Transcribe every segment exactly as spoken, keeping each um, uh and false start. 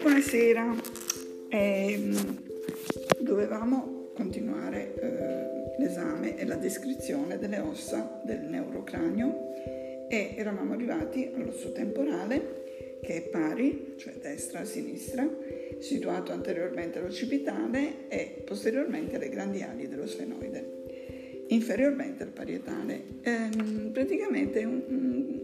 Buonasera, eh, dovevamo continuare eh, l'esame e la descrizione delle ossa del neurocranio e eravamo arrivati all'osso temporale, che è pari, cioè destra a sinistra, situato anteriormente all'occipitale e posteriormente alle grandi ali dello sfenoide, inferiormente al parietale. Eh, praticamente un, un,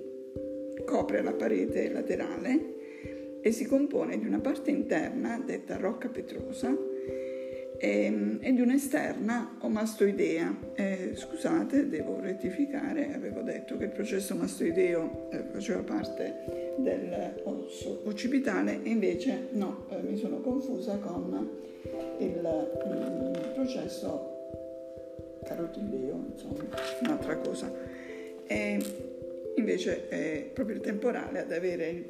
copre la parete laterale e si compone di una parte interna detta rocca petrosa e, e di un'esterna o mastoidea. Eh, scusate, devo rettificare, avevo detto che il processo mastoideo eh, faceva parte dell'osso occipitale, invece no, eh, mi sono confusa con il, il, il processo carotideo, insomma, un'altra cosa. E invece è proprio il temporale ad avere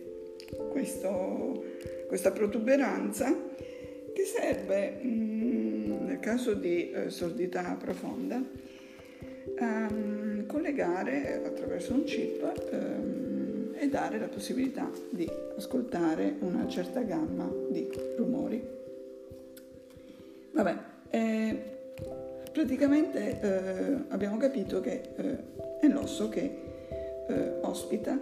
questo, questa protuberanza che serve, mh, nel caso di eh, sordità profonda, ehm, collegare attraverso un chip ehm, e dare la possibilità di ascoltare una certa gamma di rumori. Vabbè, eh, praticamente eh, abbiamo capito che eh, è l'osso che eh, ospita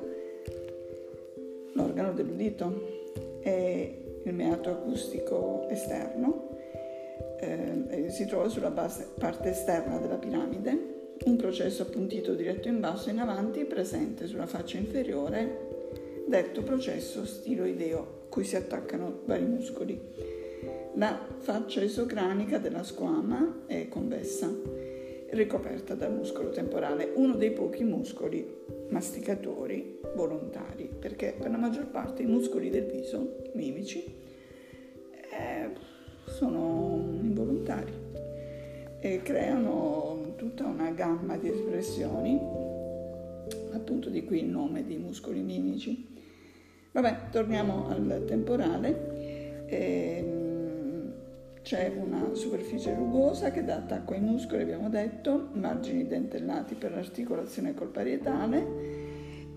l'organo dell'udito e il meato acustico esterno. Eh, si trova sulla base, parte esterna della piramide, un processo appuntito diretto in basso e in avanti presente sulla faccia inferiore, detto processo stiloideo, cui si attaccano vari muscoli. La faccia esocranica della squama è convessa, ricoperta dal muscolo temporale, uno dei pochi muscoli masticatori volontari, perché per la maggior parte i muscoli del viso, mimici, eh, sono involontari e creano tutta una gamma di espressioni, appunto di qui il nome di muscoli mimici. Vabbè, torniamo al temporale. Eh, C'è una superficie rugosa che dà attacco ai muscoli, abbiamo detto, margini dentellati per l'articolazione col parietale.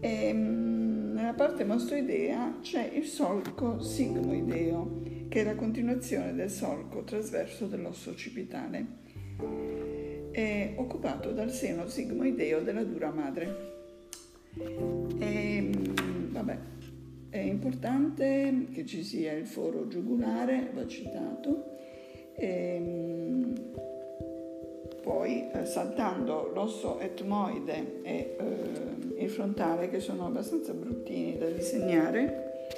E nella parte mastoidea c'è il solco sigmoideo, che è la continuazione del solco trasverso dell'osso occipitale, è occupato dal seno sigmoideo della dura madre. E, vabbè, è importante che ci sia il foro giugulare, va citato. E poi saltando l'osso etmoide e eh, il frontale, che sono abbastanza bruttini da disegnare,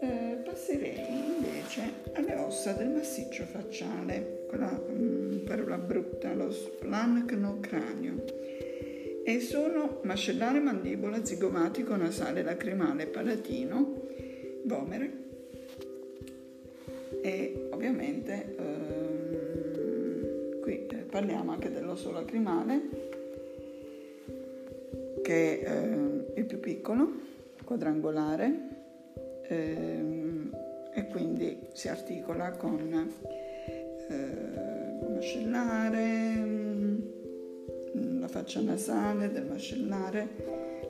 eh, passerei invece alle ossa del massiccio facciale, quella mh, parola brutta, lo splancnocranio, e sono mascellare, mandibola, zigomatico, nasale, lacrimale, palatino, vomere e ovviamente ehm, qui parliamo anche dell'osso lacrimale, che è ehm, il più piccolo, quadrangolare, ehm, e quindi si articola con ehm, mascellare, la faccia nasale del mascellare.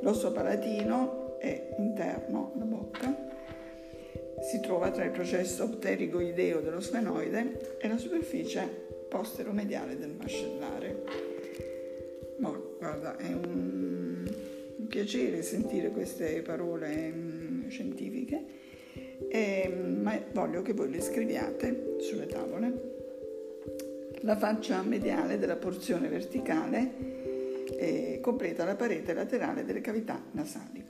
L'osso palatino è interno, la bocca, si trova tra il processo pterigoideo dello sfenoide e la superficie posteromediale del mascellare. Oh, guarda, è un... un piacere sentire queste parole mh, scientifiche, e, ma voglio che voi le scriviate sulle tavole. La faccia mediale della porzione verticale eh, completa la parete laterale delle cavità nasali.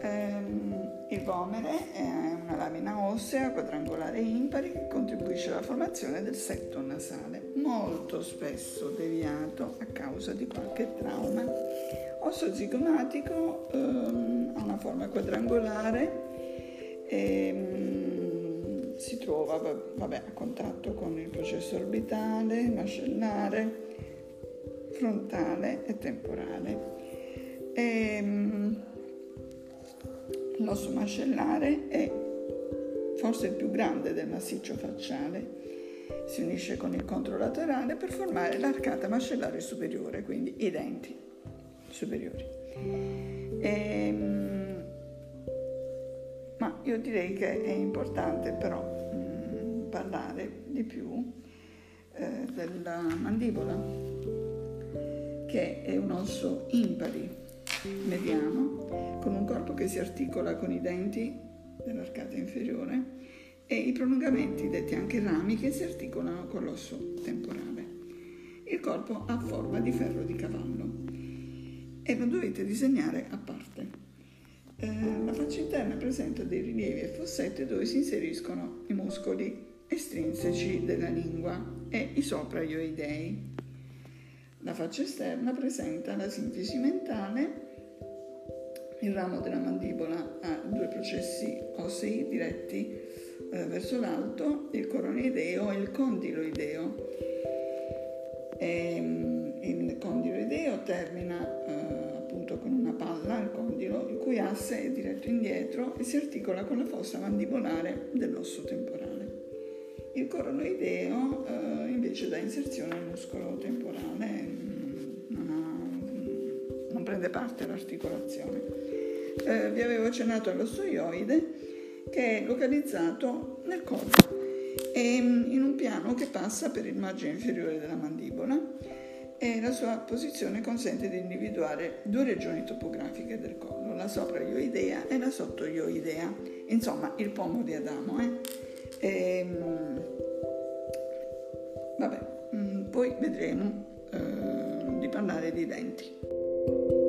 Ehm, Il vomere è una lamina ossea quadrangolare impari che contribuisce alla formazione del setto nasale, molto spesso deviato a causa di qualche trauma. Osso zigomatico ehm, ha una forma quadrangolare e mh, si trova vabbè, a contatto con il processo orbitale, mascellare, frontale e temporale. E, mh, L'osso mascellare è forse il più grande del massiccio facciale. Si unisce con il controlaterale per formare l'arcata mascellare superiore, quindi i denti superiori. Ehm, ma io direi che è importante però mh, parlare di più eh, della mandibola, che è un osso impari, mediano, con un corpo che si articola con i denti dell'arcata inferiore e i prolungamenti, detti anche rami, che si articolano con l'osso temporale. Il corpo ha forma di ferro di cavallo e lo dovete disegnare a parte. Eh, la faccia interna presenta dei rilievi e fossette dove si inseriscono i muscoli estrinseci della lingua e i sopraioidei. La faccia esterna presenta la sinfisi mentale. Il ramo della mandibola ha due processi ossei diretti eh, verso l'alto, il coronoideo e il condiloideo. E, il condiloideo termina eh, appunto con una palla, il condilo, il cui asse è diretto indietro e si articola con la fossa mandibolare dell'osso temporale. Il coronoideo eh, invece dà inserzione al muscolo temporale, non, ha, non prende parte all'articolazione. Eh, vi avevo accennato allo stoioide, che è localizzato nel collo e in un piano che passa per il margine inferiore della mandibola, e la sua posizione consente di individuare due regioni topografiche del collo, la sopraioidea e la sottoioidea, insomma il pomo di Adamo. Eh. E, vabbè, poi vedremo eh, di parlare di denti.